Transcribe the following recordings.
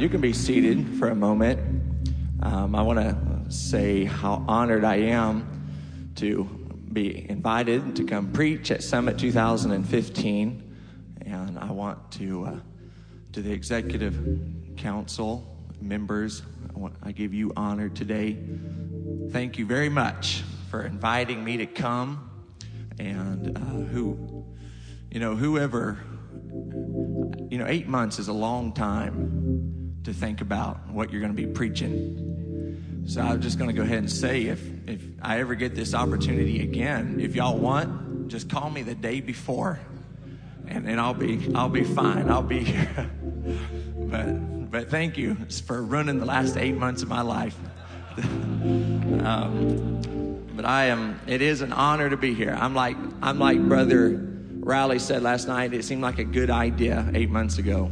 You can be seated for a moment. I want to say how honored I am to be invited to come preach at Summit 2015. And I want to the Executive Council members, I give you honor today. Thank you very much for inviting me to come. And whoever, 8 months is a long time to think about what you're going to be preaching. So I'm just going to go ahead and say, if I ever get this opportunity again, if y'all want, just call me the day before, and I'll be fine. I'll be here. But thank you for ruining the last 8 months of my life. But it is an honor to be here. I'm like Brother Riley said last night, it seemed like a good idea 8 months ago,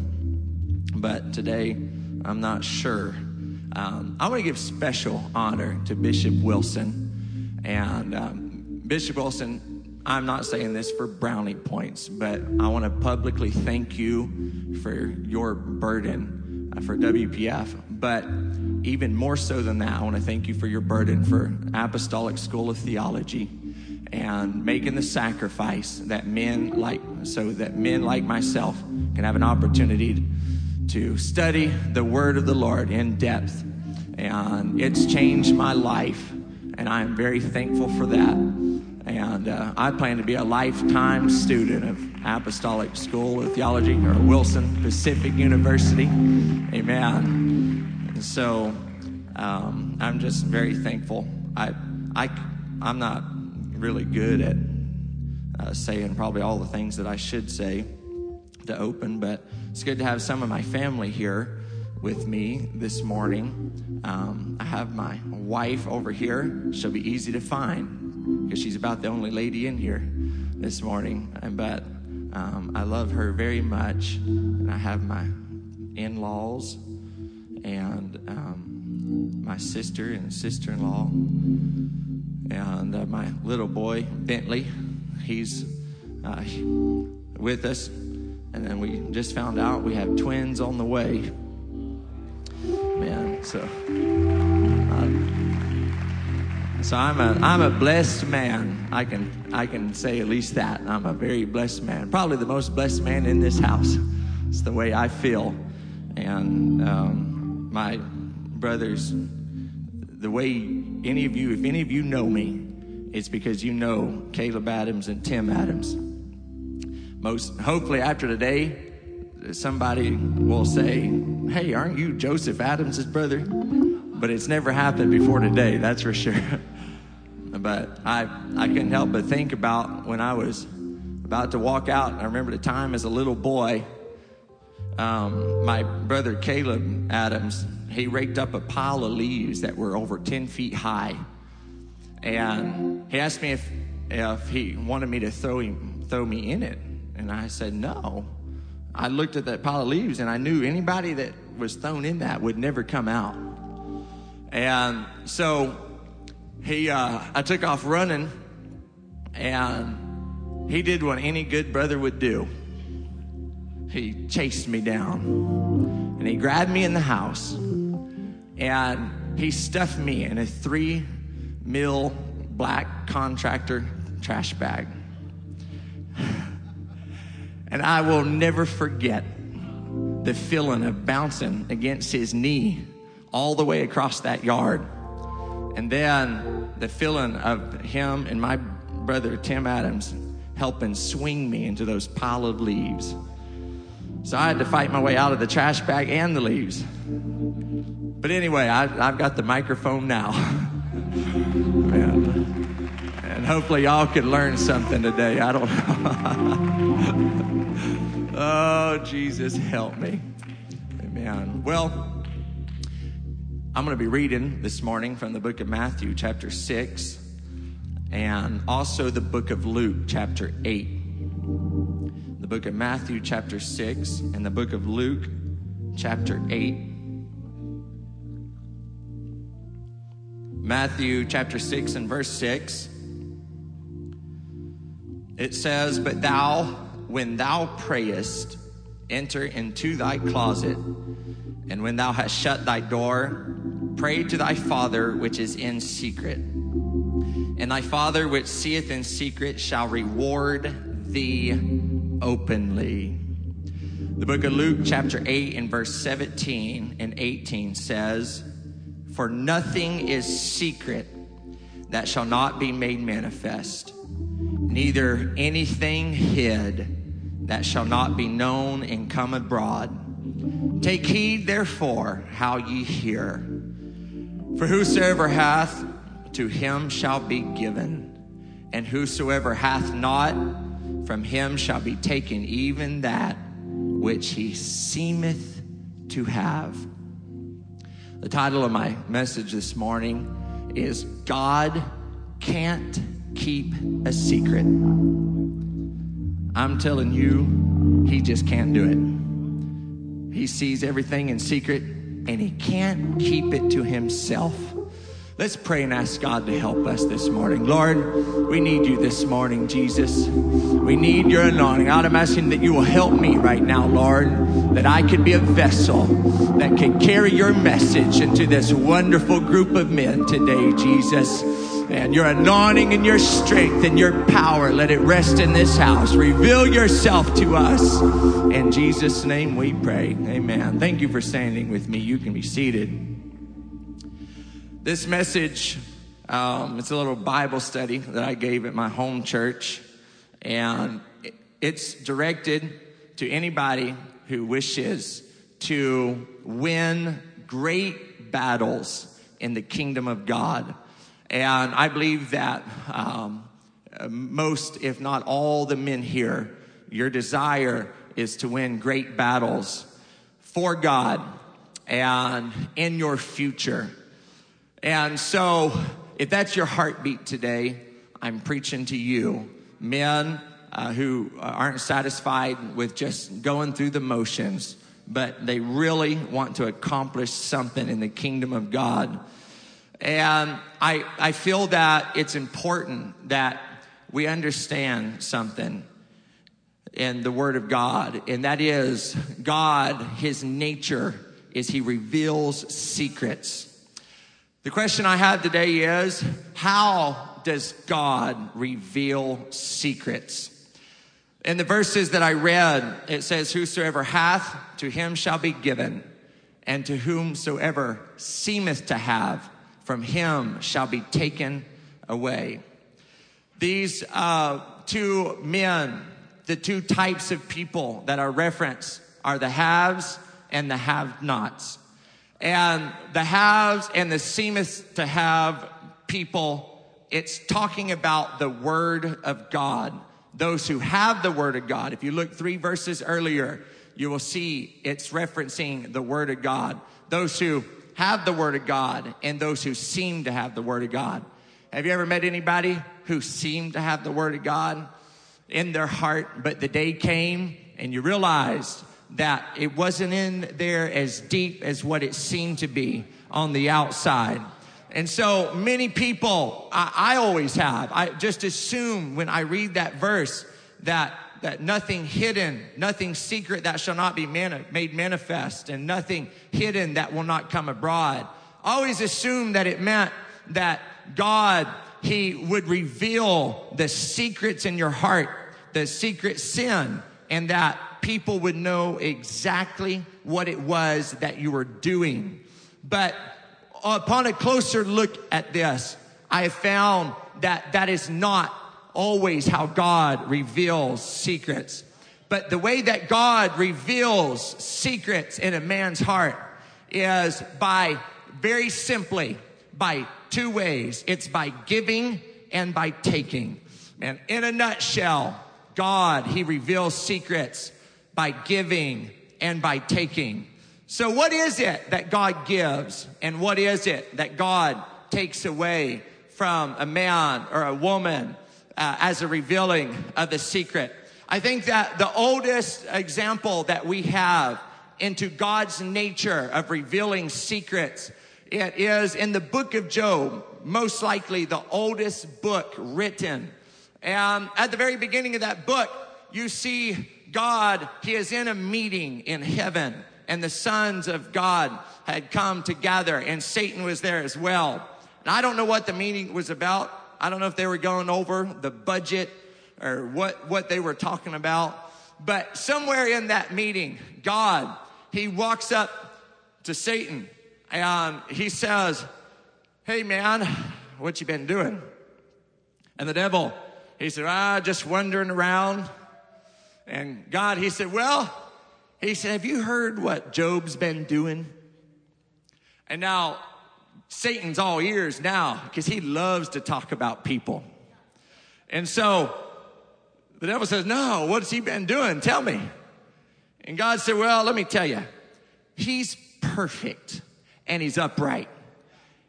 but today I'm not sure. I want to give special honor to Bishop Wilson. And Bishop Wilson, I'm not saying this for brownie points, but I want to publicly thank you for your burden for WPF. But even more so than that, I want to thank you for your burden for Apostolic School of Theology, and making the sacrifice that men like myself can have an opportunity to study the Word of the Lord in depth. And it's changed my life, and I am very thankful for that. And I plan to be a lifetime student of Apostolic School of Theology, or Wilson Pacific University. Amen. And so I'm just very thankful. I'm not really good at saying probably all the things that I should say to open, but it's good to have some of my family here with me this morning. I have my wife over here. She'll be easy to find because she's about the only lady in here this morning, but I love her very much. And I have my in-laws and my sister and sister-in-law. And my little boy, Bentley, he's with us. And then we just found out we have twins on the way. Man, so I'm a blessed man. I can say at least that. I'm a very blessed man. Probably the most blessed man in this house. It's the way I feel. And my brothers, the way any of you, if any of you know me, it's because you know Caleb Adams and Tim Adams. Hopefully after today, somebody will say, hey, aren't you Joseph Adams' brother? But it's never happened before today, that's for sure. But I couldn't help but think about when I was about to walk out. I remember the time as a little boy, my brother Caleb Adams, he raked up a pile of leaves that were over 10 feet high. And he asked me if he wanted me to throw me in it. And I said, no. I looked at that pile of leaves and I knew anybody that was thrown in that would never come out. And so I took off running, and he did what any good brother would do. He chased me down and he grabbed me in the house. And he stuffed me in a 3 mil black contractor trash bag. And I will never forget the feeling of bouncing against his knee all the way across that yard. And then the feeling of him and my brother, Tim Adams, helping swing me into those pile of leaves. So I had to fight my way out of the trash bag and the leaves. But anyway, I've got the microphone now. And hopefully y'all could learn something today. I don't know. Oh, Jesus, help me. Amen. Well, I'm going to be reading this morning from the book of Matthew, chapter 6, and also the book of Luke, chapter 8. The book of Matthew, chapter 6, and the book of Luke, chapter 8. Matthew chapter 6 and verse 6, it says, "But thou, when thou prayest, enter into thy closet, And when thou hast shut thy door, pray to thy Father which is in secret. And thy Father which seeth in secret shall reward thee openly. The book of Luke chapter 8 and verse 17 and 18 says, for nothing is secret that shall not be made manifest, neither anything hid that shall not be known and come abroad. Take heed therefore how ye hear. For whosoever hath, to him shall be given, and whosoever hath not, from him shall be taken even that which he seemeth to have. The title of my message this morning is God Can't Keep a Secret. I'm telling you, he just can't do it. He sees everything in secret, and he can't keep it to himself. Let's pray and ask God to help us this morning. Lord, we need you this morning, Jesus. We need your anointing. God, I'm asking that you will help me right now, Lord, that I could be a vessel that could carry your message into this wonderful group of men today, Jesus. And your anointing and your strength and your power, let it rest in this house. Reveal yourself to us. In Jesus' name we pray. Amen. Thank you for standing with me. You can be seated. This message, it's a little Bible study that I gave at my home church, and it's directed to anybody who wishes to win great battles in the kingdom of God. And I believe that most, if not all the men here, your desire is to win great battles for God and in your future. And so, if that's your heartbeat today, I'm preaching to you, men who aren't satisfied with just going through the motions, but they really want to accomplish something in the kingdom of God. And I feel that it's important that we understand something in the Word of God, and that is God, his nature is he reveals secrets. The question I have today is, how does God reveal secrets? In the verses that I read, it says, whosoever hath, to him shall be given, and to whomsoever seemeth to have, from him shall be taken away. These two men, the two types of people that are referenced are the haves and the have-nots. And the haves and the seemeth to have people, it's talking about the word of God. Those who have the word of God. If you look 3 verses earlier, you will see it's referencing the word of God. Those who have the word of God and those who seem to have the word of God. Have you ever met anybody who seemed to have the word of God in their heart, but the day came and you realized that it wasn't in there as deep as what it seemed to be on the outside? And so many people, I always have, I just assume when I read that verse that nothing hidden, nothing secret that shall not be made manifest, and nothing hidden that will not come abroad. I always assume that it meant that God, he would reveal the secrets in your heart, the secret sin, and that people would know exactly what it was that you were doing. But upon a closer look at this, I have found that that is not always how God reveals secrets. But the way that God reveals secrets in a man's heart is by, very simply, by two ways. It's by giving and by taking. And in a nutshell, God, he reveals secrets by giving and by taking. So what is it that God gives, and what is it that God takes away from a man or a woman as a revealing of the secret? I think that the oldest example that we have into God's nature of revealing secrets, it is in the book of Job, most likely the oldest book written. And at the very beginning of that book, you see God, he is in a meeting in heaven, and the sons of God had come together, and Satan was there as well. And I don't know what the meeting was about. I don't know if they were going over the budget or what they were talking about. But somewhere in that meeting, God, he walks up to Satan and he says, "Hey man, what you been doing?" And the devil, he said, "Just wandering around." And God, he said, "Have you heard what Job's been doing?" And now Satan's all ears now, because he loves to talk about people. And so the devil says, "No, what's he been doing? Tell me." And God said, "Let me tell you. He's perfect and he's upright.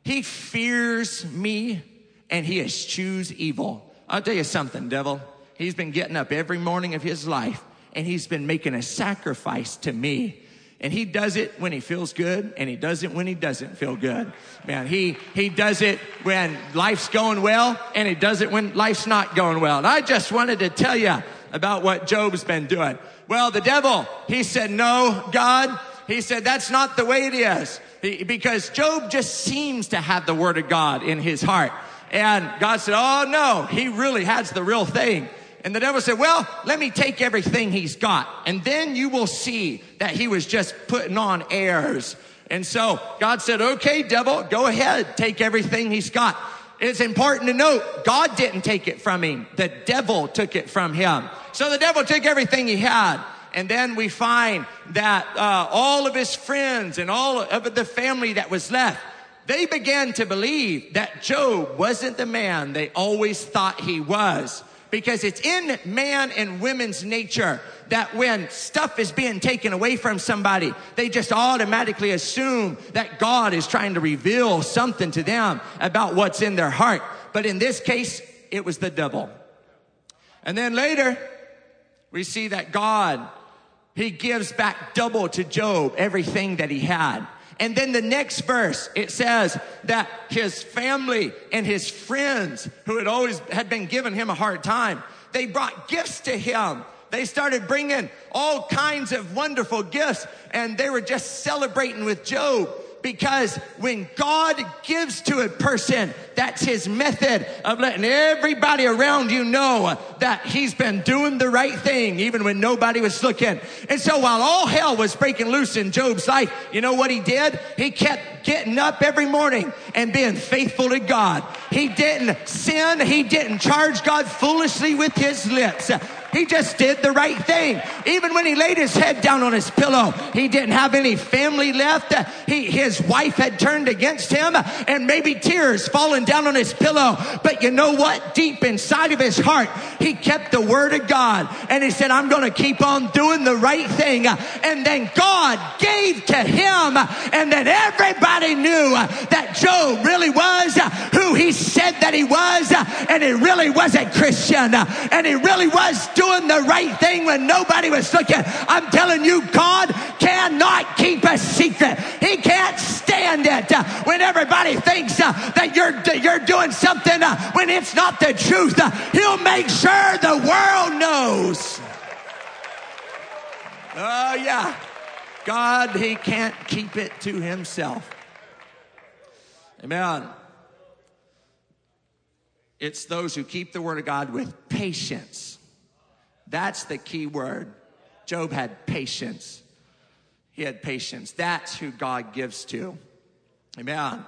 He fears me and he eschews evil." I'll tell you something, devil. He's been getting up every morning of his life and he's been making a sacrifice to me. And he does it when he feels good, and he does it when he doesn't feel good. Man, he does it when life's going well, and he does it when life's not going well. And I just wanted to tell you about what Job's been doing. The devil, he said, "No, God." He said, "That's not the way it is." Because Job just seems to have the word of God in his heart. And God said, "Oh, no, he really has the real thing." And the devil said, "Let me take everything he's got. And then you will see that he was just putting on airs." And so God said, "Okay, devil, go ahead. Take everything he's got." It's important to note, God didn't take it from him. The devil took it from him. So the devil took everything he had. And then we find that all of his friends and all of the family that was left, they began to believe that Job wasn't the man they always thought he was. Because it's in man and women's nature that when stuff is being taken away from somebody, they just automatically assume that God is trying to reveal something to them about what's in their heart. But in this case, it was the devil. And then later, we see that God, he gives back double to Job everything that he had. And then the next verse, it says that his family and his friends who had always had been giving him a hard time, they brought gifts to him. They started bringing all kinds of wonderful gifts, and they were just celebrating with Job. Because when God gives to a person, that's his method of letting everybody around you know that he's been doing the right thing, even when nobody was looking. And so while all hell was breaking loose in Job's life, you know what he did? He kept getting up every morning and being faithful to God. He didn't sin. He didn't charge God foolishly with his lips. He just did the right thing. Even when he laid his head down on his pillow, he didn't have any family left. His wife had turned against him, and maybe tears falling down on his pillow. But you know what? Deep inside of his heart, he kept the word of God. And he said, "I'm going to keep on doing the right thing." And then God gave to him. And then everybody knew that Job really was who he said that he was. And he really was a Christian. And he really was doing the right thing when nobody was looking. I'm telling you, God cannot keep a secret. He can't stand it when everybody thinks that you're doing something when it's not the truth. He'll make sure the world knows. Oh yeah, God, he can't keep it to himself. Amen. It's those who keep the word of God with patience. That's the key word. Job had patience. He had patience. That's who God gives to. Amen.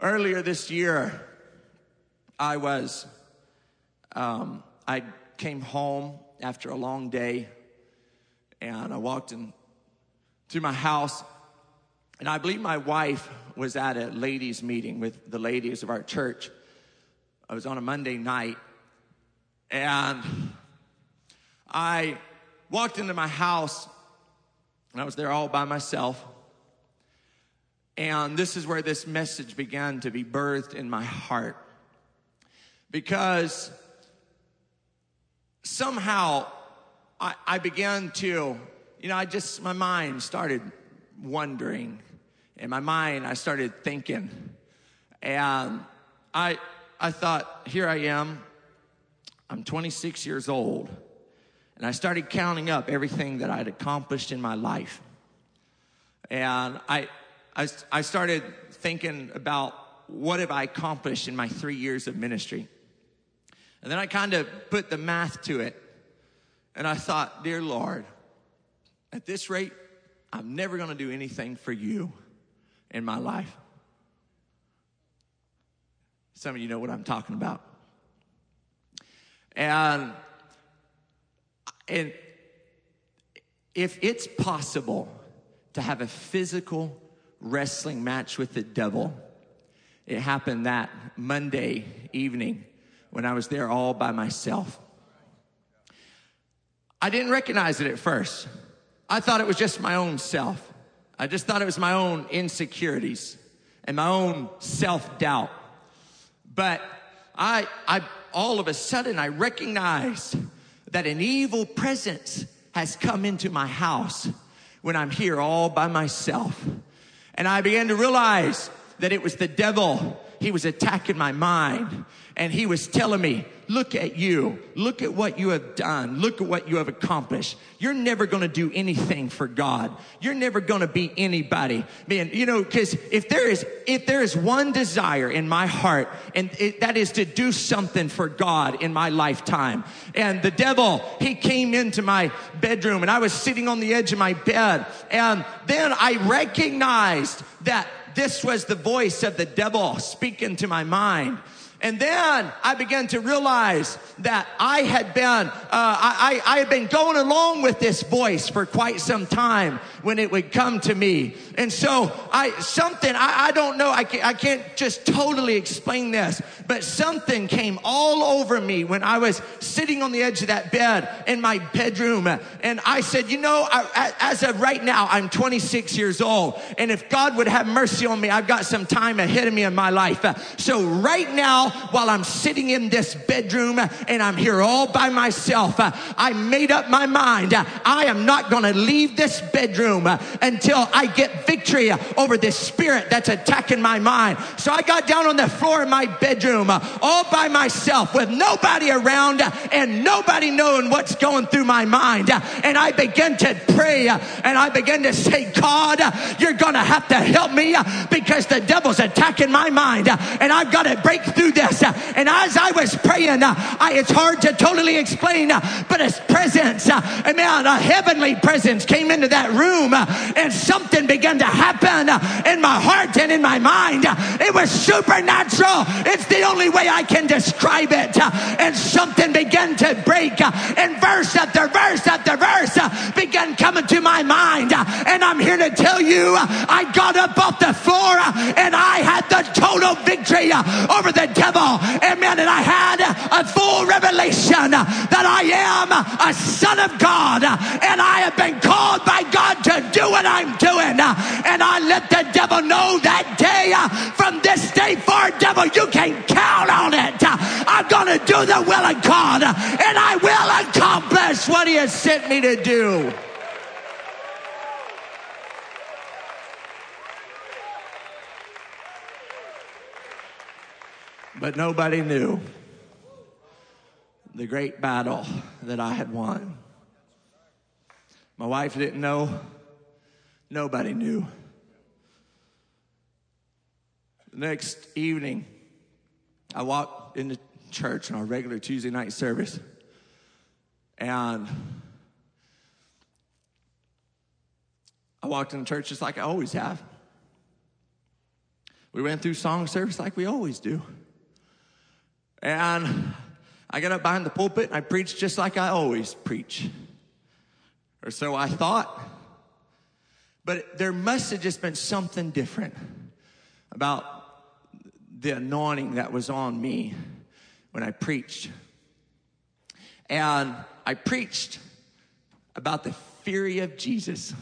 Earlier this year, I was, I came home after a long day, and I walked into my house, and I believe my wife was at a ladies' meeting with the ladies of our church. I was on a Monday night, and I walked into my house, and I was there all by myself. And this is where this message began to be birthed in my heart. Because somehow I began to, my mind started wondering. In my mind, I started thinking. And I thought, here I am. I'm 26 years old. And I started counting up everything that I'd accomplished in my life. And I started thinking about what have I accomplished in my 3 years of ministry? And then I kind of put the math to it. And I thought, dear Lord, at this rate, I'm never going to do anything for you in my life. Some of you know what I'm talking about. And if it's possible to have a physical wrestling match with the devil, it happened that Monday evening when I was there all by myself. I didn't recognize it at first. I thought it was just my own self. I just thought it was my own insecurities and my own self-doubt. But I all of a sudden, I recognized that an evil presence has come into my house when I'm here all by myself. And I began to realize that it was the devil. He was attacking my mind, and he was telling me, look at you. Look at what you have done. Look at what you have accomplished. You're never going to do anything for God. You're never going to be anybody. Man, you know, because if there is one desire in my heart, and that is to do something for God in my lifetime. And the devil, he came into my bedroom, and I was sitting on the edge of my bed. And then I recognized that this was the voice of the devil speaking to my mind. And then I began to realize that I had been going along with this voice for quite some time when it would come to me. And so I don't know, I can't just totally explain this, but something came all over me when I was sitting on the edge of that bed in my bedroom. And I said, you know, as of right now, I'm 26 years old. And if God would have mercy on me, I've got some time ahead of me in my life. So right now, while I'm sitting in this bedroom and I'm here all by myself, I made up my mind. I am not going to leave this bedroom until I get victory over this spirit that's attacking my mind. So I got down on the floor in my bedroom all by myself with nobody around and nobody knowing what's going through my mind. And I began to pray and I began to say, God, you're going to have to help me because the devil's attacking my mind and I've got to break through this. And as I was praying, it's hard to totally explain, but his presence, amen, a heavenly presence came into that room, and something began to happen in my heart and in my mind. It was supernatural. It's the only way I can describe it. And something began to break, and verse after verse after verse began coming to my mind. And I'm here to tell you, I got up off the floor, and I had the total victory over the devil. Amen. And I had a full revelation that I am a son of God and I have been called by God to do what I'm doing. And I let the devil know that day, from this day forward, devil, you can count on it. I'm going to do the will of God and I will accomplish what he has sent me to do. But nobody knew the great battle that I had won. My wife didn't know. Nobody knew. The next evening, I walked into church in our regular Tuesday night service. And I walked into church just like I always have. We went through song service like we always do. And I got up behind the pulpit and I preached just like I always preach. Or so I thought. But there must have just been something different about the anointing that was on me when I preached. And I preached about the fury of Jesus.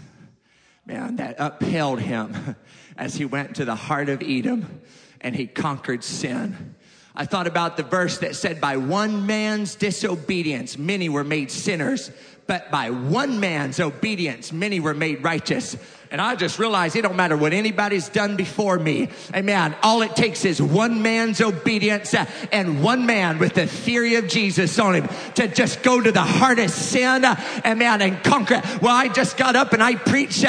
Man, that upheld him as he went to the heart of Edom and he conquered sin. I thought about the verse that said, by one man's disobedience, many were made sinners, but by one man's obedience, many were made righteous. And I just realized it don't matter what anybody's done before me. Amen. All it takes is one man's obedience and one man with the theory of Jesus on him to just go to the heart of sin, amen, and conquer it. Well, I just got up and I preached,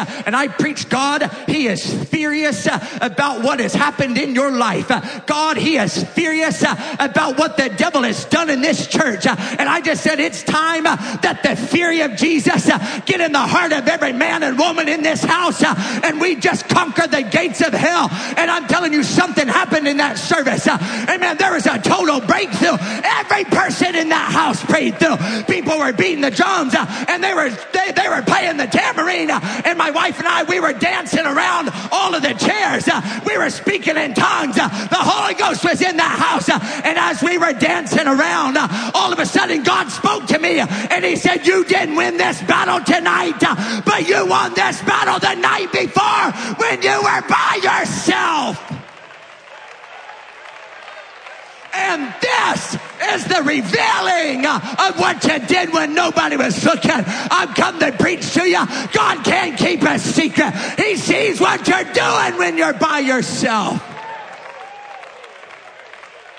God, he is furious about what has happened in your life. God, he is furious about what the devil has done in this church. And I just said, it's time that the fury of Jesus get in the heart of every man and woman in this house. And we just conquered the gates of hell. And I'm telling you, something happened in that service. Amen. There was a total breakthrough. Every person in that house prayed through. People were beating the drums, and they were playing the tambourine. And my wife and I, we were dancing around all of the chairs. We were speaking in tongues. The Holy Ghost was in that house. And as we were dancing around, all of a sudden God spoke to me, and he said, "You didn't win this battle tonight, but you won this battle the night before when you were by yourself." And this is the revealing of what you did when nobody was looking. I've come to preach to you. God can't keep a secret. He sees what you're doing when you're by yourself.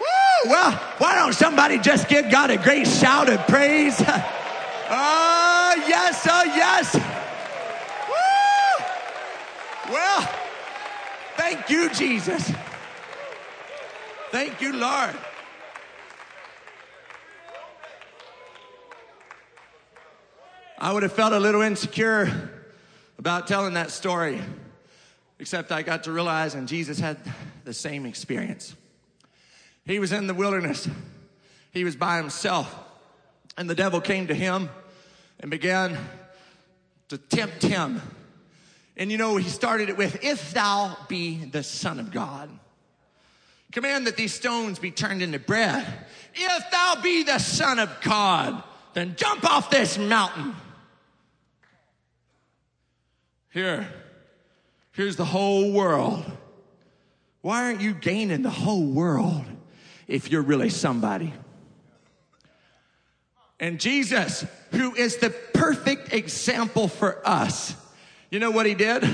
Woo! Well, why don't somebody just give God a great shout of praise? Oh, yes, oh, yes. Well, thank you, Jesus. Thank you, Lord. I would have felt a little insecure about telling that story, except I got to realize, and Jesus had the same experience. He was in the wilderness. He was by himself. And the devil came to him and began to tempt him. And you know, he started it with, "If thou be the Son of God, command that these stones be turned into bread. If thou be the Son of God, then jump off this mountain." Here's the whole world. Why aren't you gaining the whole world if you're really somebody? And Jesus, who is the perfect example for us, you know what he did?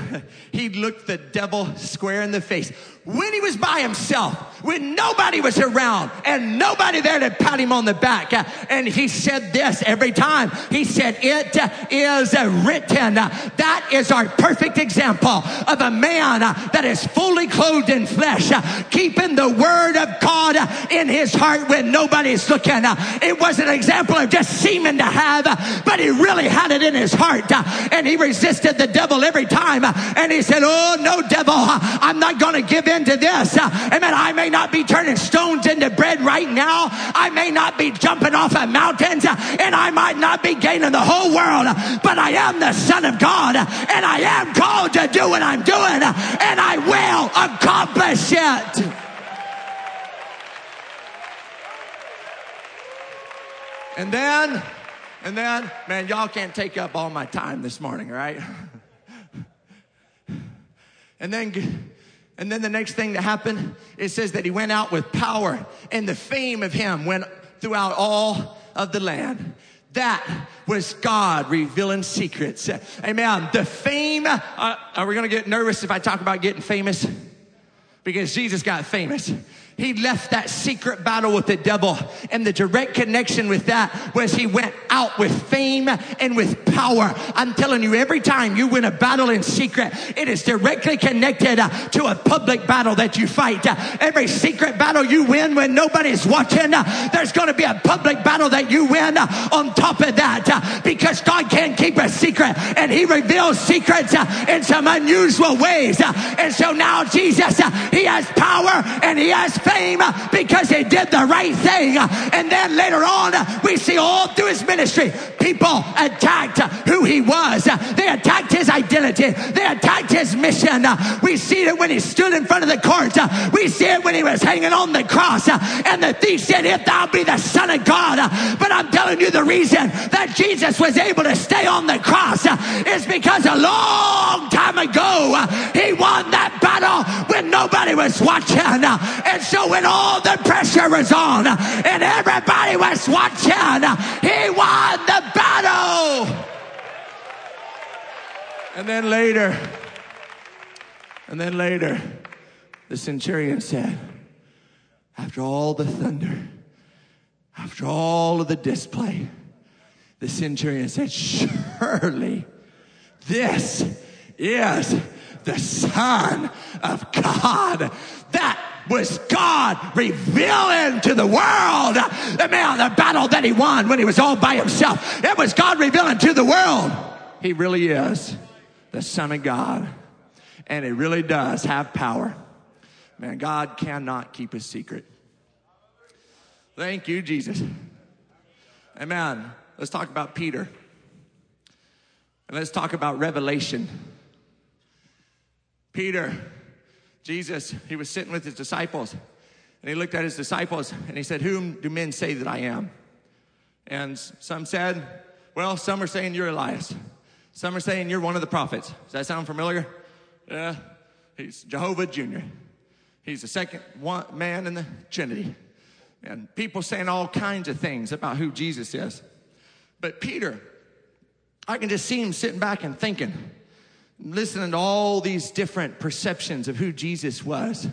He looked the devil square in the face. When he was by himself, when nobody was around and nobody there to pat him on the back. And he said this every time. He said, "It is written." That is our perfect example of a man that is fully clothed in flesh, keeping the word of God in his heart when nobody's looking. It was an example of just seeming to have, but he really had it in his heart. And he resisted the devil every time. And he said, "Oh, no, devil, I'm not going to give in to this. Amen. I may not be turning stones into bread right now. I may not be jumping off of mountains, and I might not be gaining the whole world, but I am the Son of God, and I am called to do what I'm doing, and I will accomplish it." And then, man, y'all can't take up all my time this morning, right? And then the next thing that happened, it says that he went out with power, and the fame of him went throughout all of the land. That was God revealing secrets. Amen. The fame, are we going to get nervous if I talk about getting famous? Because Jesus got famous. He left that secret battle with the devil, and the direct connection with that was he went out with fame and with power. I'm telling you, every time you win a battle in secret, it is directly connected to a public battle that you fight. Every secret battle you win when nobody's watching, there's going to be a public battle that you win on top of that, because God can't keep a secret, and he reveals secrets in some unusual ways. And so now Jesus, he has power and he has fame because he did the right thing. And then later on, we see all through his ministry, people attacked who he was. They attacked his identity. They attacked his mission. We see it when he stood in front of the court. We see it when he was hanging on the cross. And the thief said, "If thou be the Son of God." But I'm telling you, the reason that Jesus was able to stay on the cross is because a long time ago, he won that battle when nobody was watching. And so when all the pressure was on and everybody was watching, he won the battle. And then later, And then later, the centurion said, after all the thunder, after all of the display, the centurion said, surely this is the Son of God. That was God revealing to the world the man, the battle that he won when he was all by himself. It was God revealing to the world he really is the Son of God. And it really does have power. Man, God cannot keep his secret. Thank you, Jesus. Amen. Let's talk about Peter. And let's talk about revelation. Peter, Jesus, he was sitting with his disciples. And he looked at his disciples and he said, whom do men say that I am? And some said, well, some are saying you're Elias. Some are saying you're one of the prophets. Does that sound familiar? Yeah. He's Jehovah Jr. He's the second man in the Trinity. And people saying all kinds of things about who Jesus is. But Peter, I can just see him sitting back and thinking, listening to all these different perceptions of who Jesus was.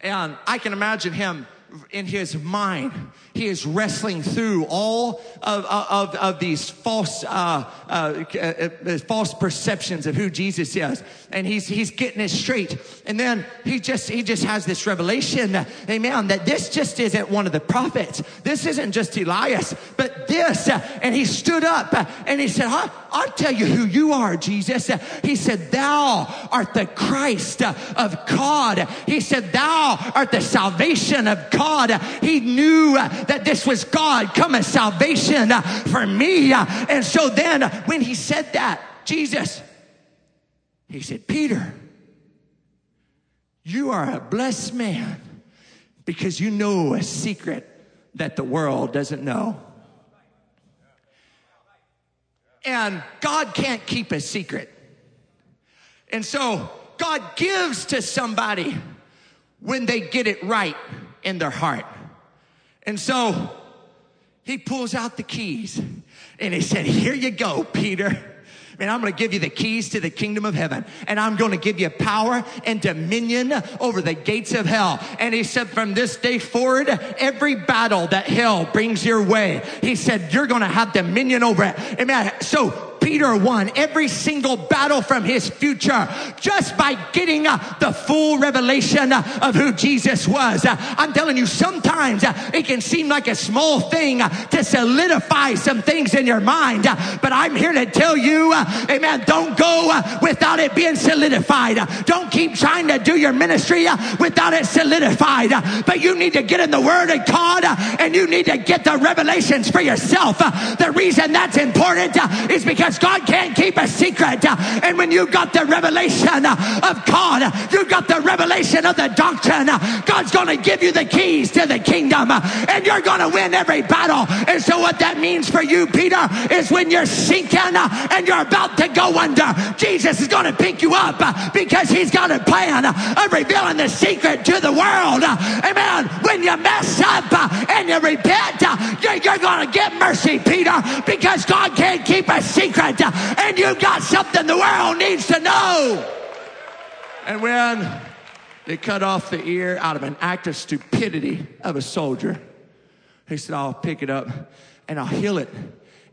And I can imagine him in his mind. He is wrestling through all of these false perceptions of who Jesus is. And he's getting it straight. And then he just has this revelation, amen, that this just isn't one of the prophets. This isn't just Elias, but this. And he stood up and he said, I'll tell you who you are, Jesus. He said, thou art the Christ of God. He said, thou art the salvation of God. He knew that this was God come as salvation for me. And so then when he said that, Jesus, he said, Peter, you are a blessed man because you know a secret that the world doesn't know. And God can't keep a secret. And so God gives to somebody when they get it right in their heart. And so he pulls out the keys and he said, here you go, Peter. And I'm going to give you the keys to the kingdom of heaven. And I'm going to give you power and dominion over the gates of hell. And he said, from this day forward, every battle that hell brings your way, he said, you're going to have dominion over it. Amen. So Peter won every single battle from his future just by getting the full revelation of who Jesus was. I'm telling you, sometimes it can seem like a small thing to solidify some things in your mind, but I'm here to tell you, amen, don't go without it being solidified. Don't keep trying to do your ministry without it solidified, but you need to get in the Word of God and you need to get the revelations for yourself. The reason that's important is because God can't keep a secret. And when you've got the revelation of God, you've got the revelation of the doctrine. God's going to give you the keys to the kingdom and you're going to win every battle. And so what that means for you, Peter, is when you're sinking and you're about to go under, Jesus is going to pick you up because he's got a plan of revealing the secret to the world. Amen. When you mess up and you repent, you're going to get mercy, Peter, because God can't keep a secret. And you've got something the world needs to know. And when they cut off the ear out of an act of stupidity of a soldier, he said, I'll pick it up and I'll heal it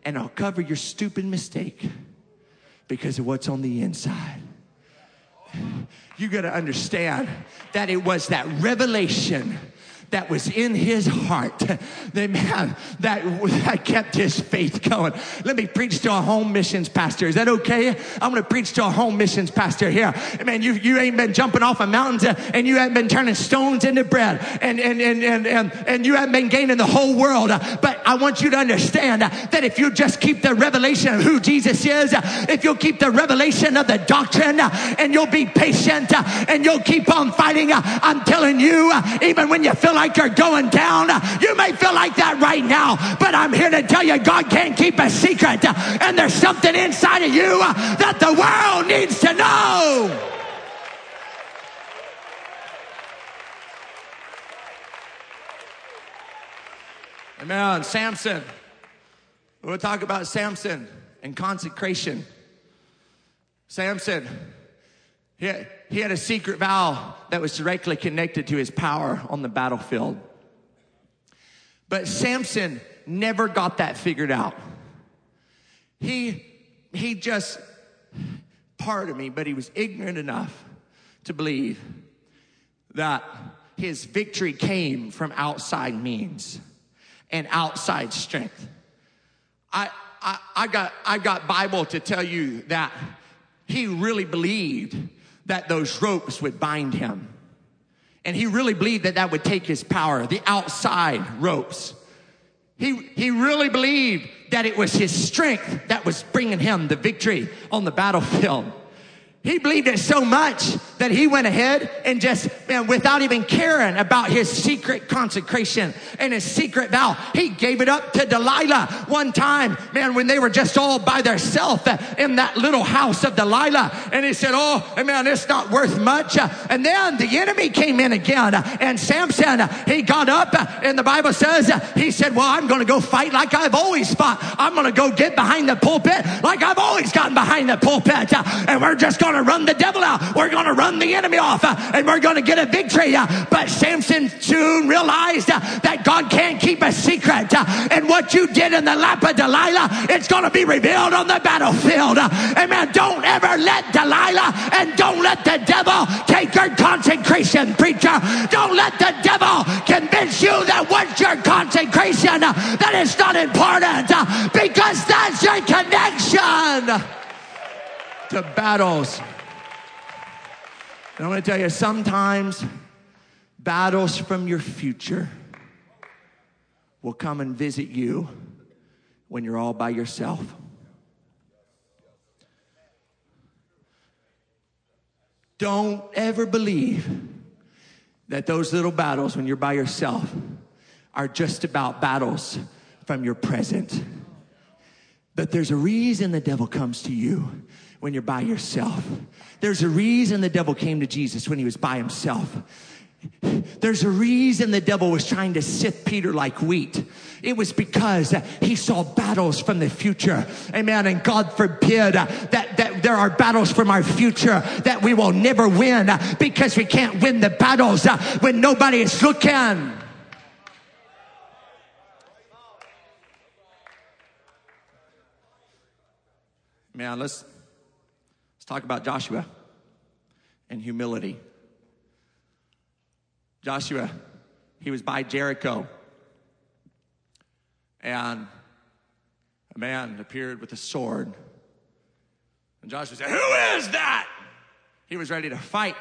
and I'll cover your stupid mistake because of what's on the inside. You got to understand that it was that revelation that was in his heart, amen, that kept his faith going. Let me preach to a home missions pastor. Is that okay? I'm going to preach to a home missions pastor here. Man, you ain't been jumping off of mountains and you haven't been turning stones into bread and you haven't been gaining the whole world. But I want you to understand that if you just keep the revelation of who Jesus is, if you'll keep the revelation of the doctrine and you'll be patient and you'll keep on fighting, I'm telling you, even when you feel like you're going down. You may feel like that right now, but I'm here to tell you God can't keep a secret, and there's something inside of you that the world needs to know. Amen. Samson. We'll talk about Samson and consecration. Samson, He had a secret vow that was directly connected to his power on the battlefield. But Samson never got that figured out. He just, pardon me, but he was ignorant enough to believe that his victory came from outside means and outside strength. I got Bible to tell you that he really believed that those ropes would bind him. And he really believed that that would take his power, the outside ropes. He really believed that it was his strength that was bringing him the victory on the battlefield. He believed it so much that he went ahead and just, without even caring about his secret consecration and his secret vow, he gave it up to Delilah one time, when they were just all by themselves in that little house of Delilah. And he said, it's not worth much. And then the enemy came in again. And Samson, he got up, and the Bible says, he said, I'm going to go fight like I've always fought. I'm going to go get behind the pulpit like I've always gotten behind the pulpit. And we're just going to run the devil out. We're going to run the enemy off, and we're going to get a victory. But Samson soon realized that God can't keep a secret. And what you did in the lap of Delilah, it's going to be revealed on the battlefield. Amen. Don't ever let Delilah and don't let the devil take your consecration, preacher. Don't let the devil convince you that what's your consecration, that it's not important, because that's your connection to battles. And I want to tell you, sometimes battles from your future will come and visit you when you're all by yourself. Don't ever believe that those little battles when you're by yourself are just about battles from your present. But there's a reason the devil comes to you when you're by yourself. There's a reason the devil came to Jesus when he was by himself. There's a reason the devil was trying to sift Peter like wheat. It was because he saw battles from the future. Amen. And God forbid that there are battles from our future that we will never win, because we can't win the battles when nobody is looking. Man, let's talk about Joshua and humility. Joshua, he was by Jericho, and a man appeared with a sword. And Joshua said, "Who is that?" He was ready to fight.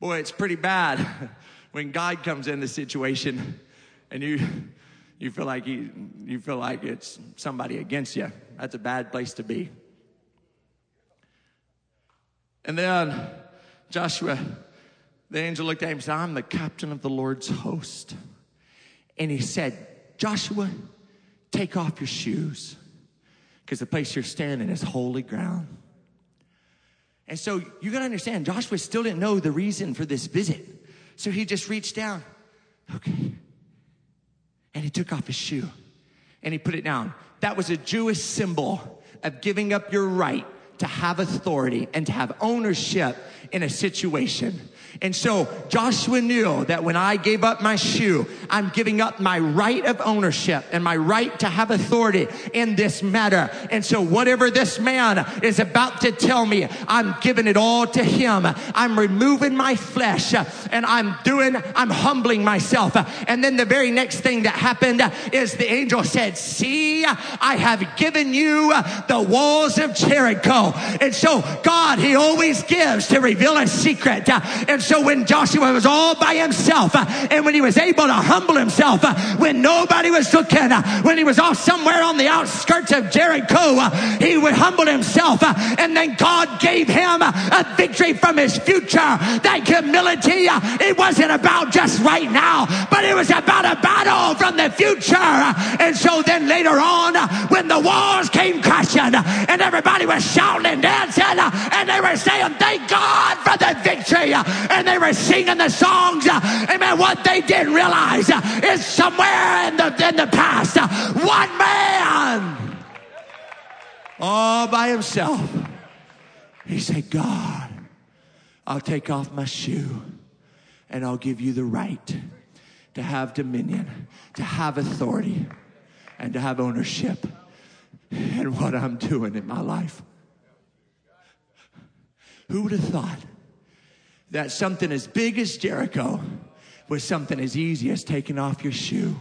Boy, it's pretty bad when God comes in the situation and you feel like it's somebody against you. That's a bad place to be. And then Joshua, the angel, looked at him and said, "I'm the captain of the Lord's host." And he said, "Joshua, take off your shoes, because the place you're standing is holy ground." And so you got to understand, Joshua still didn't know the reason for this visit. So he just reached down. Okay. And he took off his shoe and he put it down. That was a Jewish symbol of giving up your right to have authority and to have ownership in a situation. And so Joshua knew that when I gave up my shoe, I'm giving up my right of ownership and my right to have authority in this matter. And so whatever this man is about to tell me, I'm giving it all to him. I'm removing my flesh and I'm humbling myself. And then the very next thing that happened is the angel said, "See, I have given you the walls of Jericho." And so God, he always gives to reveal a secret. And so when Joshua was all by himself, and when he was able to humble himself, when nobody was looking, when he was off somewhere on the outskirts of Jericho, he would humble himself, and then God gave him a victory from his future. That humility, it wasn't about just right now, but it was about a battle from the future. And so then later on, when the walls came crashing, and everybody was shouting and dancing, and they were saying, "Thank God for the victory," and they were singing the songs. Amen. What they didn't realize is somewhere in the past, one man all by himself, he said, "God, I'll take off my shoe and I'll give you the right to have dominion, to have authority, and to have ownership in what I'm doing in my life. Who would have thought that something as big as Jericho was something as easy as taking off your shoe?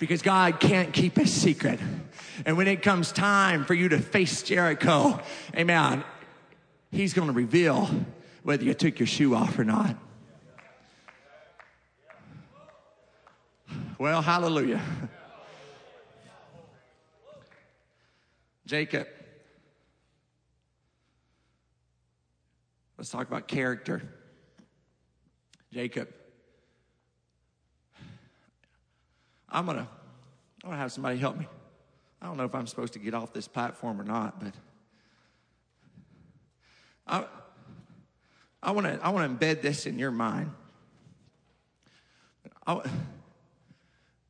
Because God can't keep a secret. And when it comes time for you to face Jericho, amen, he's going to reveal whether you took your shoe off or not. Well, hallelujah. Jacob. Let's talk about character. Jacob. I'm gonna have somebody help me. I don't know if I'm supposed to get off this platform or not, but I want to embed this in your mind. Could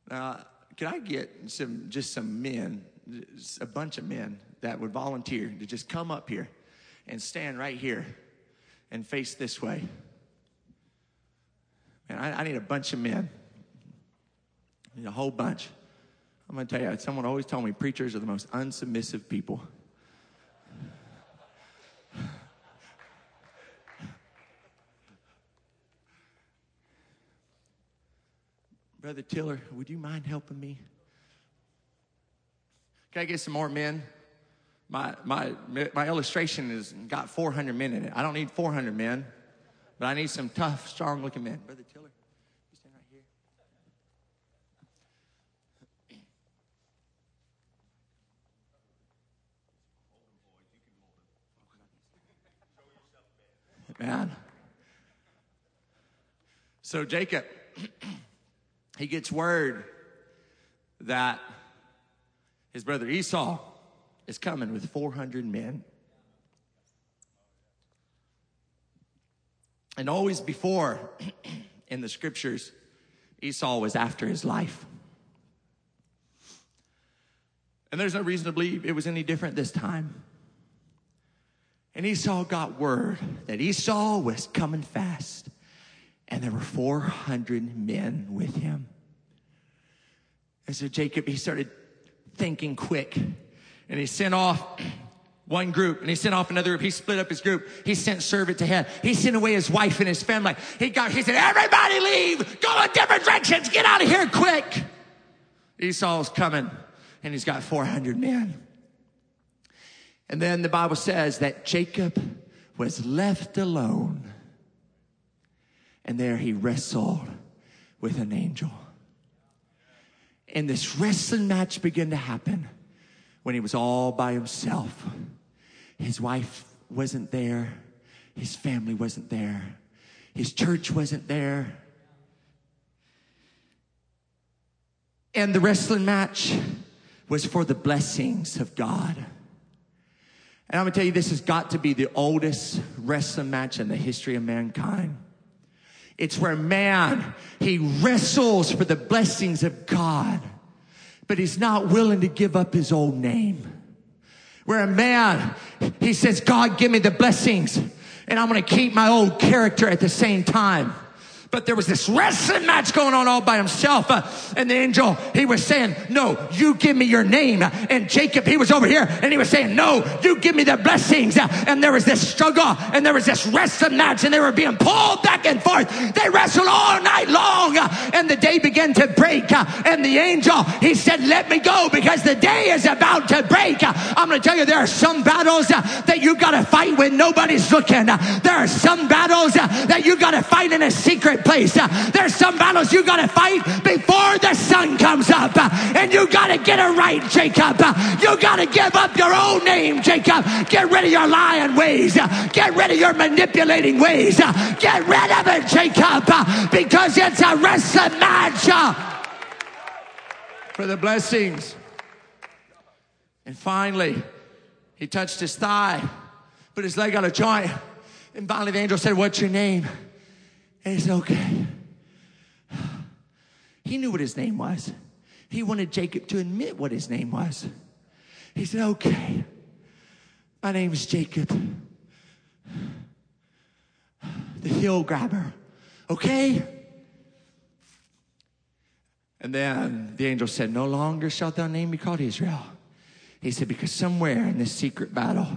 I get some men, a bunch of men that would volunteer to just come up here and stand right here and face this way? Man, I need a bunch of men. I need a whole bunch. I'm going to tell you, someone always told me preachers are the most unsubmissive people. Brother Tiller, would you mind helping me? Can I get some more men? My illustration has got 400 men in it. I don't need 400 men, but I need some tough, strong-looking men. Brother Tiller. Man. So Jacob, he gets word that his brother Esau is coming with 400 men. And always before in the scriptures, Esau was after his life. And there's no reason to believe it was any different this time. And Esau got word that Esau was coming fast. And there were 400 men with him. And so Jacob, he started thinking quick. And he sent off one group. And he sent off another group. He split up his group. He sent servant to head. He sent away his wife and his family. He said, everybody leave. Go in different directions. Get out of here quick. Esau's coming. And he's got 400 men. And then the Bible says that Jacob was left alone. And there he wrestled with an angel. And this wrestling match began to happen when he was all by himself. His wife wasn't there. His family wasn't there. His church wasn't there. And the wrestling match was for the blessings of God. And I'm going to tell you, this has got to be the oldest wrestling match in the history of mankind. It's where man, he wrestles for the blessings of God, but he's not willing to give up his old name. Where a man, he says, God, give me the blessings, and I'm going to keep my old character at the same time. But there was this wrestling match going on all by himself. And the angel, he was saying, no, you give me your name. And Jacob, he was over here and he was saying, no, you give me the blessings. And there was this struggle and there was this wrestling match and they were being pulled back and forth. They wrestled all night long and the day began to break. And the angel, he said, let me go because the day is about to break. I'm going to tell you, there are some battles that you got to fight when nobody's looking. There are some battles that you got to fight in a secret place. There's some battles you gotta fight before the sun comes up, and you gotta get it right, Jacob. You gotta give up your old name, Jacob. Get rid of your lying ways. Get rid of your manipulating ways. Get rid of it, Jacob, because it's a wrestling match for the blessings. And finally, he touched his thigh, put his leg on a joint, and finally the angel said, "What's your name?" And he said, okay. He knew what his name was. He wanted Jacob to admit what his name was. He said, okay, my name is Jacob. The heel grabber. Okay? And then the angel said, no longer shalt thou name be called Israel. He said, because somewhere in this secret battle,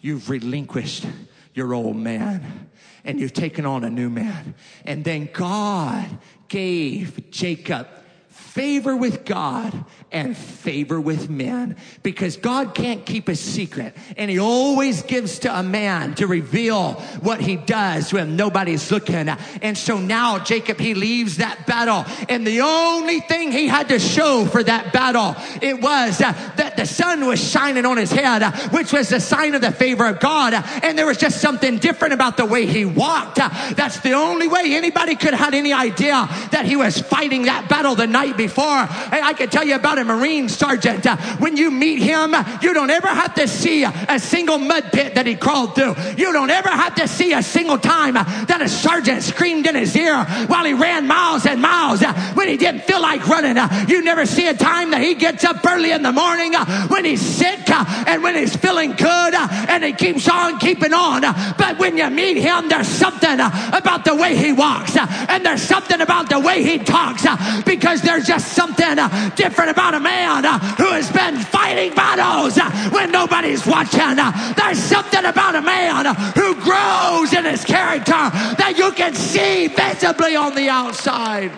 you've relinquished your old man and you've taken on a new man. And then God gave Jacob favor with God and favor with men, because God can't keep a secret, and he always gives to a man to reveal what he does when nobody's looking. And so now Jacob, he leaves that battle, and the only thing he had to show for that battle, it was that the sun was shining on his head, which was the sign of the favor of God, and there was just something different about the way he walked. That's the only way anybody could have had any idea that he was fighting that battle the night before. Hey, I can tell you about a Marine sergeant. When you meet him, you don't ever have to see a single mud pit that he crawled through. You don't ever have to see a single time that a sergeant screamed in his ear while he ran miles and miles when he didn't feel like running. You never see a time that he gets up early in the morning when he's sick and when he's feeling good and he keeps on keeping on. But when you meet him, there's something about the way he walks and there's something about the way he talks, because there's just something different about a man who has been fighting battles when nobody's watching. There's something about a man who grows in his character that you can see visibly on the outside.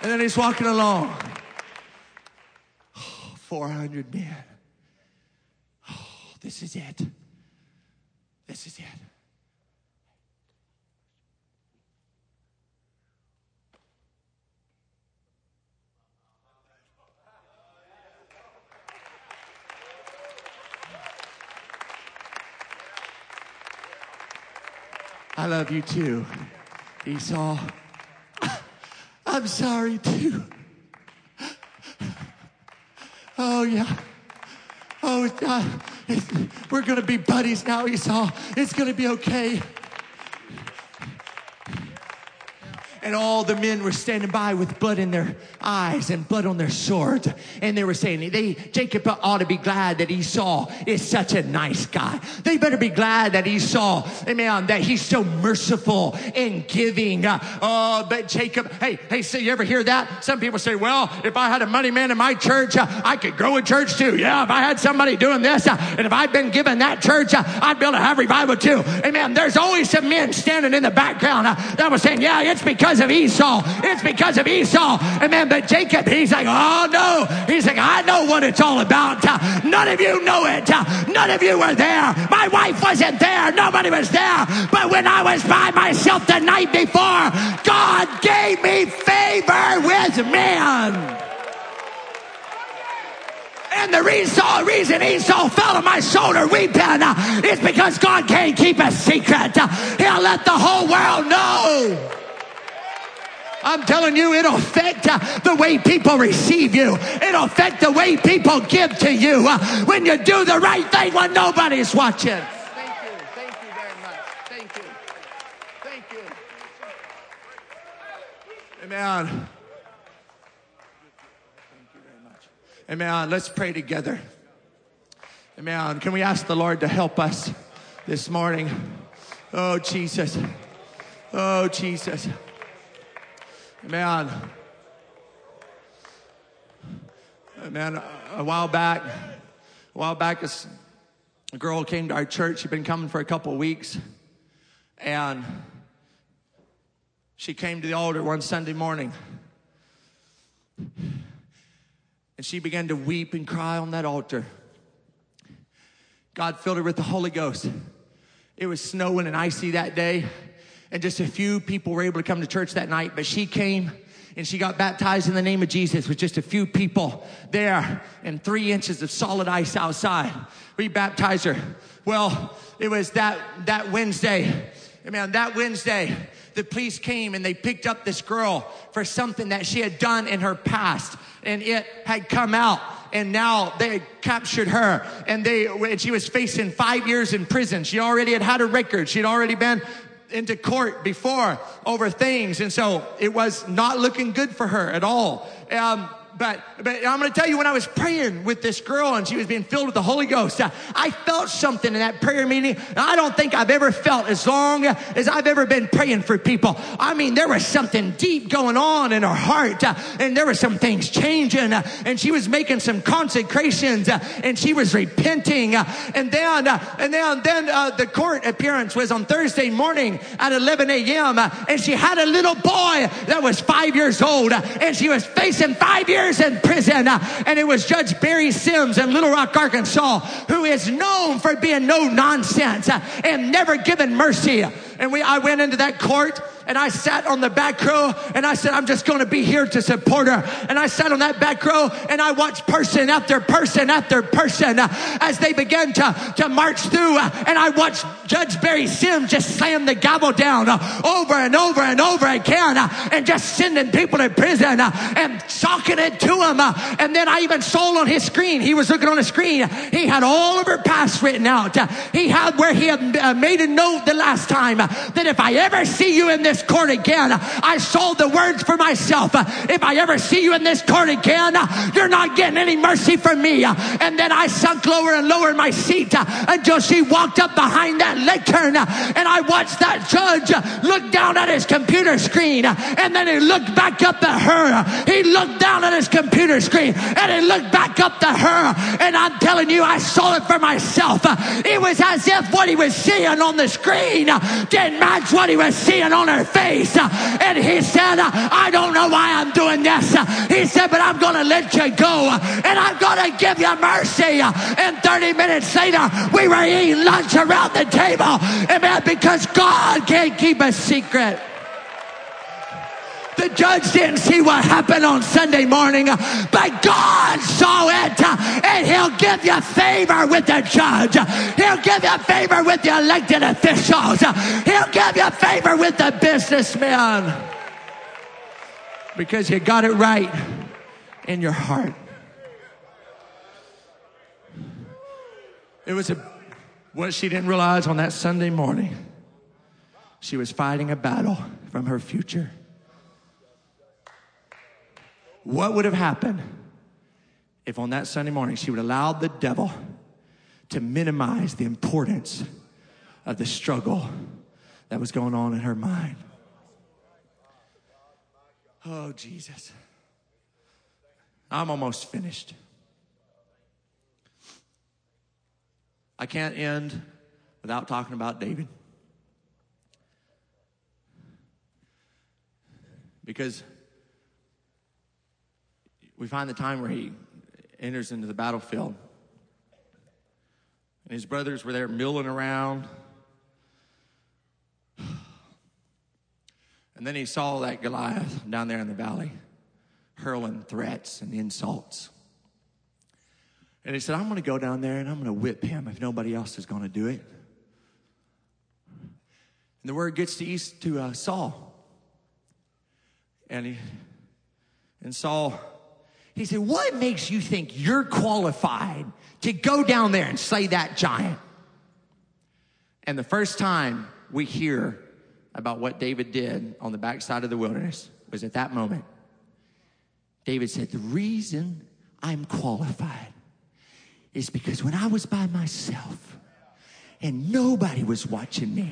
And then he's walking along. Oh, 400 men. Oh, this is it. This is it. I love you too, Esau. I'm sorry too. Oh yeah. Oh, we're going to be buddies now, Esau. It's going to be okay. And all the men were standing by with blood in their eyes and blood on their swords. And they were saying, Jacob ought to be glad that Esau is such a nice guy. They better be glad that Esau, amen, that he's so merciful and giving. But Jacob, so you ever hear that? Some people say, well, if I had a money man in my church, I could grow a church too. Yeah, if I had somebody doing this, and if I'd been given that church, I'd be able to have revival too. Amen. There's always some men standing in the background that were saying, yeah, it's because of Esau. It's because of Esau. Amen. But Jacob, he's like, oh no. He's like, I know what it's all about. None of you know it. None of you were there. My wife wasn't there. Nobody was there. But when I was by myself the night before, God gave me favor with man. And the reason Esau fell on my shoulder weeping is because God can't keep a secret. He'll let the whole world know. I'm telling you, it'll affect the way people receive you. It'll affect the way people give to you when you do the right thing when nobody's watching. Thank you. Thank you very much. Thank you. Thank you. Amen. Thank you very much. Amen. Let's pray together. Amen. Can we ask the Lord to help us this morning? Oh, Jesus. Oh, Jesus. Amen. Amen. A while back, this girl came to our church. She'd been coming for a couple of weeks. And she came to the altar one Sunday morning. And she began to weep and cry on that altar. God filled her with the Holy Ghost. It was snowing and icy that day. And just a few people were able to come to church that night. But she came and she got baptized in the name of Jesus with just a few people there and 3 inches of solid ice outside. We baptized her. Well, it was that Wednesday. Amen. That Wednesday, the police came and they picked up this girl for something that she had done in her past. And it had come out. And now they captured her, and she was facing 5 years in prison. She already had a record. She'd already been into court before over things, and so it was not looking good for her at all. But I'm going to tell you, when I was praying with this girl and she was being filled with the Holy Ghost, I felt something in that prayer meeting I don't think I've ever felt as long as I've ever been praying for people. I mean, there was something deep going on in her heart, and there were some things changing, and she was making some consecrations, and she was repenting. And then the court appearance was on Thursday morning at 11 a.m., and she had a little boy that was 5 years old, and she was facing 5 years in prison, and it was Judge Barry Sims in Little Rock, Arkansas, who is known for being no nonsense and never giving mercy. And I went into that court, and I sat on the back row, and I said, I'm just going to be here to support her. And I sat on that back row, and I watched person after person after person as they began to march through. And I watched Judge Barry Sims just slam the gavel down over and over and over again, and just sending people to prison and talking it to them. And then I even saw on his screen, he was looking on a screen, he had all of her past written out. He had where he had made a note the last time that if I ever see you in this court again, I saw the words for myself. If I ever see you in this court again, you're not getting any mercy from me. And then I sunk lower and lower in my seat until she walked up behind that lectern, and I watched that judge look down at his computer screen, and then he looked back up at her. He looked down at his computer screen, and he looked back up to her, and I'm telling you, I saw it for myself. It was as if what he was seeing on the screen didn't match what he was seeing on her face. And he said, I don't know why I'm doing this. He said, but I'm going to let you go, and I'm going to give you mercy. And 30 minutes later, we were eating lunch around the table. Amen. Because God can't keep a secret. The judge didn't see what happened on Sunday morning, but God saw it, and he'll give you favor with the judge. He'll give you favor with the elected officials. He'll give you favor with the businessmen, because you got it right in your heart. It was what she didn't realize on that Sunday morning. She was fighting a battle from her future. What would have happened if on that Sunday morning she would have allowed the devil to minimize the importance of the struggle that was going on in her mind? Oh, Jesus. I'm almost finished. I can't end without talking about David. Because we find the time where he enters into the battlefield, and his brothers were there milling around, and then he saw that Goliath down there in the valley hurling threats and insults, and he said, I'm going to go down there and I'm going to whip him if nobody else is going to do it. And the word gets to Saul, and Saul, he said, what makes you think you're qualified to go down there and slay that giant? And the first time we hear about what David did on the backside of the wilderness was at that moment. David said, the reason I'm qualified is because when I was by myself and nobody was watching me,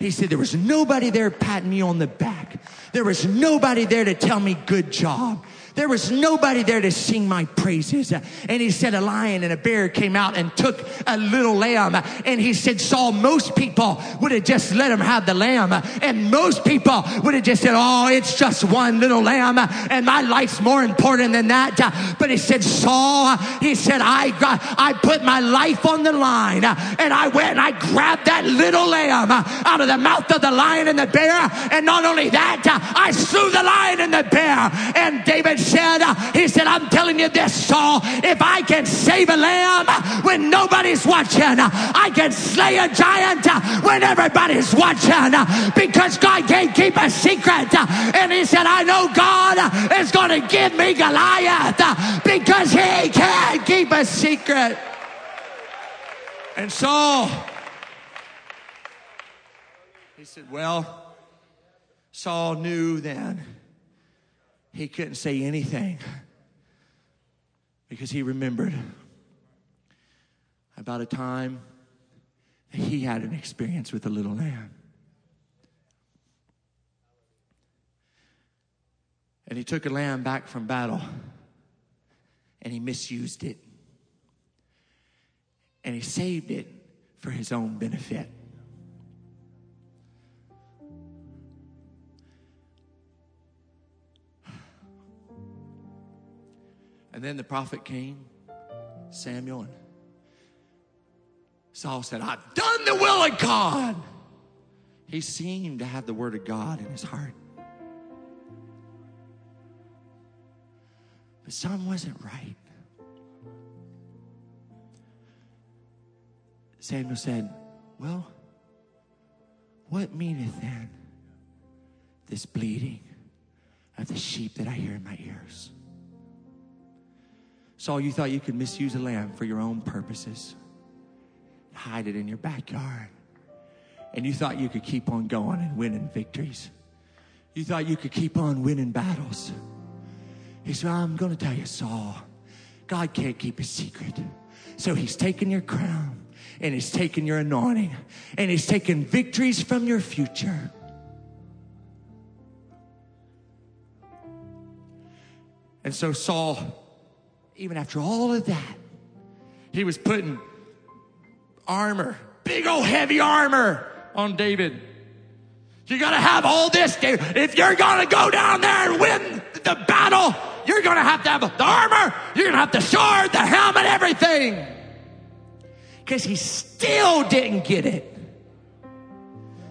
he said, there was nobody there patting me on the back. There was nobody there to tell me good job. There was nobody there to sing my praises. And he said, a lion and a bear came out and took a little lamb. And he said, Saul, most people would have just let him have the lamb. And most people would have just said, oh, it's just one little lamb, and my life's more important than that. But he said, Saul, he said, I put my life on the line, and I went and I grabbed that little lamb out of the mouth of the lion and the bear. And not only that, I slew the lion and the bear. And David said, he said, I'm telling you this, Saul, if I can save a lamb when nobody's watching, I can slay a giant when everybody's watching, because God can't keep a secret. And he said, I know God is going to give me Goliath, because he can't keep a secret. And Saul, he said, well, Saul knew then he couldn't say anything because he remembered about a time that he had an experience with a little lamb. And he took a lamb back from battle and he misused it. And he saved it for his own benefit. And then the prophet came, Samuel, and Saul said, I've done the will of God. He seemed to have the word of God in his heart. But something wasn't right. Samuel said, well, what meaneth then this bleating of the sheep that I hear in my ears? Saul, you thought you could misuse a lamb for your own purposes, hide it in your backyard, and you thought you could keep on going and winning victories. You thought you could keep on winning battles. He said, I'm going to tell you, Saul, God can't keep his secret. So he's taken your crown, and he's taken your anointing, and he's taken victories from your future. And so Saul, even after all of that, he was putting armor, big old heavy armor on David. You got to have all this, David. If you're going to go down there and win the battle, you're going to have the armor, you're going to have the sword, the helmet, everything. Because he still didn't get it.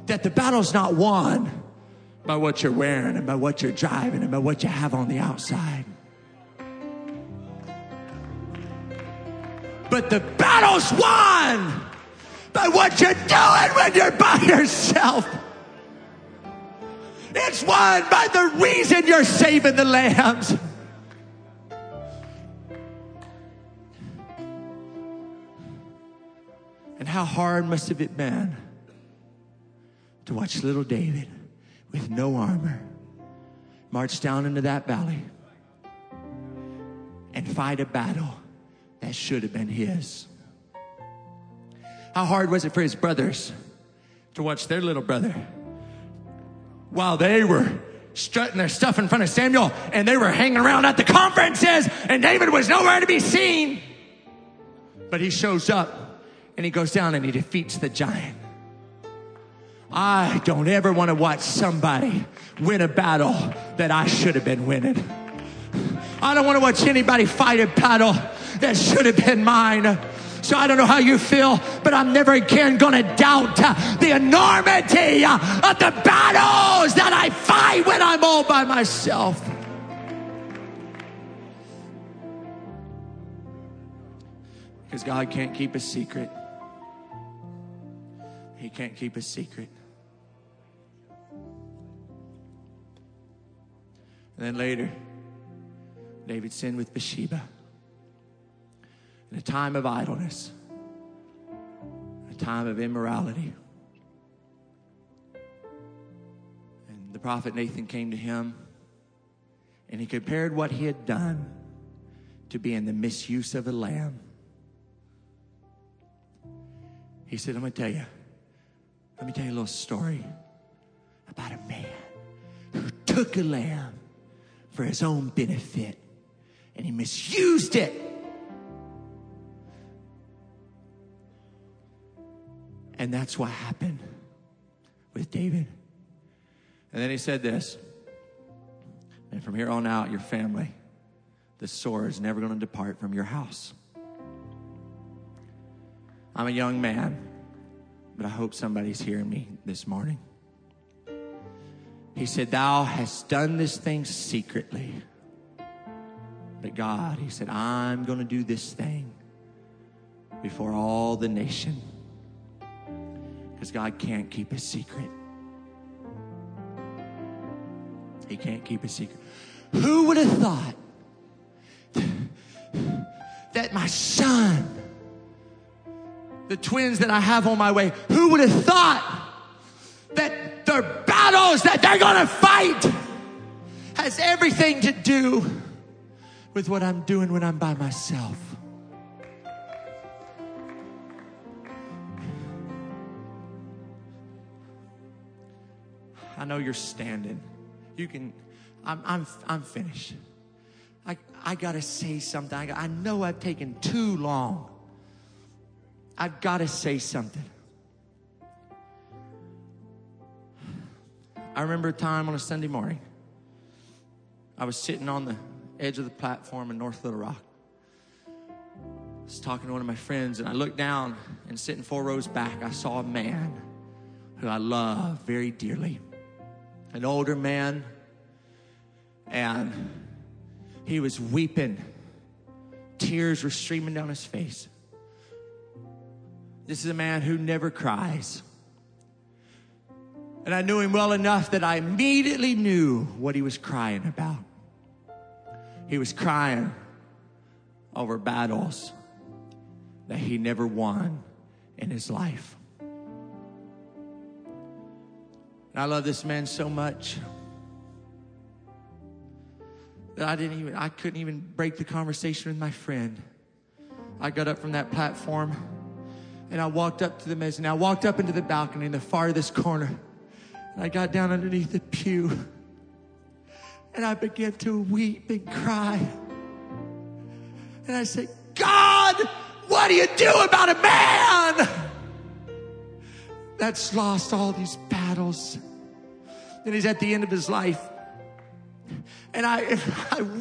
That the battle's not won by what you're wearing and by what you're driving and by what you have on the outside. But the battle's won by what you're doing when you're by yourself. It's won by the reason you're saving the lambs. And how hard must have it been to watch little David with no armor march down into that valley and fight a battle that should have been his. How hard was it for his brothers to watch their little brother while they were strutting their stuff in front of Samuel and they were hanging around at the conferences and David was nowhere to be seen. But he shows up and he goes down and he defeats the giant. I don't ever want to watch somebody win a battle that I should have been winning. I don't want to watch anybody fight a battle that should have been mine. So I don't know how you feel, but I'm never again going to doubt the enormity of the battles that I fight when I'm all by myself. Because God can't keep a secret. He can't keep a secret. And then later, David sinned with Bathsheba. In a time of idleness, a time of immorality. And the prophet Nathan came to him and he compared what he had done to being the misuse of a lamb. He said, let me tell you a little story about a man who took a lamb for his own benefit and he misused it. And that's what happened with David. And then he said this, and from here on out, your family, the sword is never going to depart from your house. I'm a young man, but I hope somebody's hearing me this morning. He said, thou hast done this thing secretly. But God, he said, I'm going to do this thing before all the nation. Because God can't keep a secret. He can't keep a secret. Who would have thought that my son, the twins that I have on my way, who would have thought that the battles that they're going to fight has everything to do with what I'm doing when I'm by myself. I know you're standing. You can. I'm finished. I gotta say something. I know I've taken too long. I've gotta say something. I remember a time on a Sunday morning. I was sitting on the edge of the platform in North Little Rock. I was talking to one of my friends, and I looked down, and sitting 4 rows back, I saw a man who I love very dearly. An older man, and he was weeping. Tears were streaming down his face. This is a man who never cries. And I knew him well enough that I immediately knew what he was crying about. He was crying over battles that he never won in his life. And I love this man so much that I couldn't even break the conversation with my friend. I got up from that platform and I walked up to the mezzanine. I walked up into the balcony in the farthest corner. And I got down underneath the pew and I began to weep and cry. And I said, God, what do you do about a man that's lost all these battles? And he's at the end of his life. And I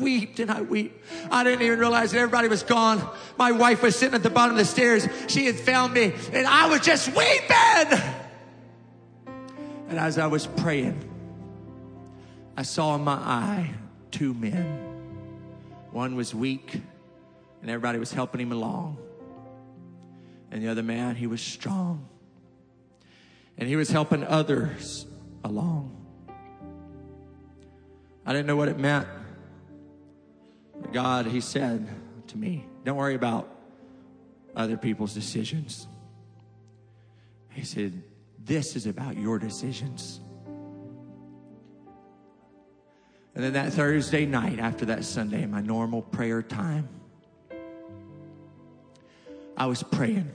weeped and I weeped. I didn't even realize that everybody was gone. My wife was sitting at the bottom of the stairs. She had found me and I was just weeping. And as I was praying, I saw in my eye 2 men. One was weak, and everybody was helping him along. And the other man, he was strong. And he was helping others along. I didn't know what it meant. But God, he said to me, don't worry about other people's decisions. He said, this is about your decisions. And then that Thursday night after that Sunday, my normal prayer time, I was praying.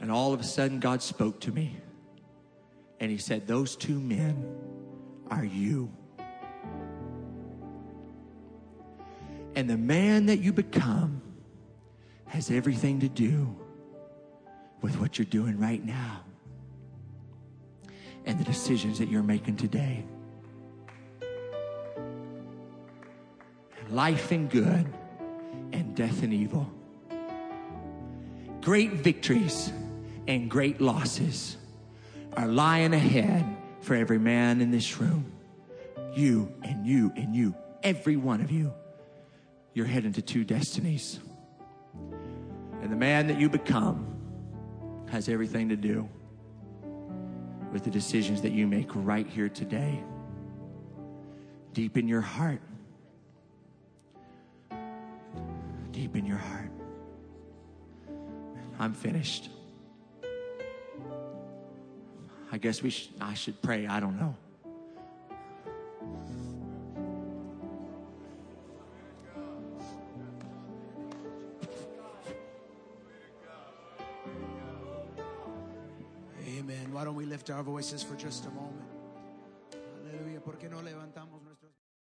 And all of a sudden, God spoke to me. And he said, those 2 men are you. And the man that you become has everything to do with what you're doing right now and the decisions that you're making today. Life and good and death and evil. Great victories and great losses are lying ahead for every man in this room. You and you and you, every one of you, you're heading to 2 destinies. And the man that you become has everything to do with the decisions that you make right here today, deep in your heart. Deep in your heart. I'm finished. I guess I should pray. I don't know. Amen. Why don't we lift our voices for just a moment? Hallelujah. ¿Por qué no levantamos?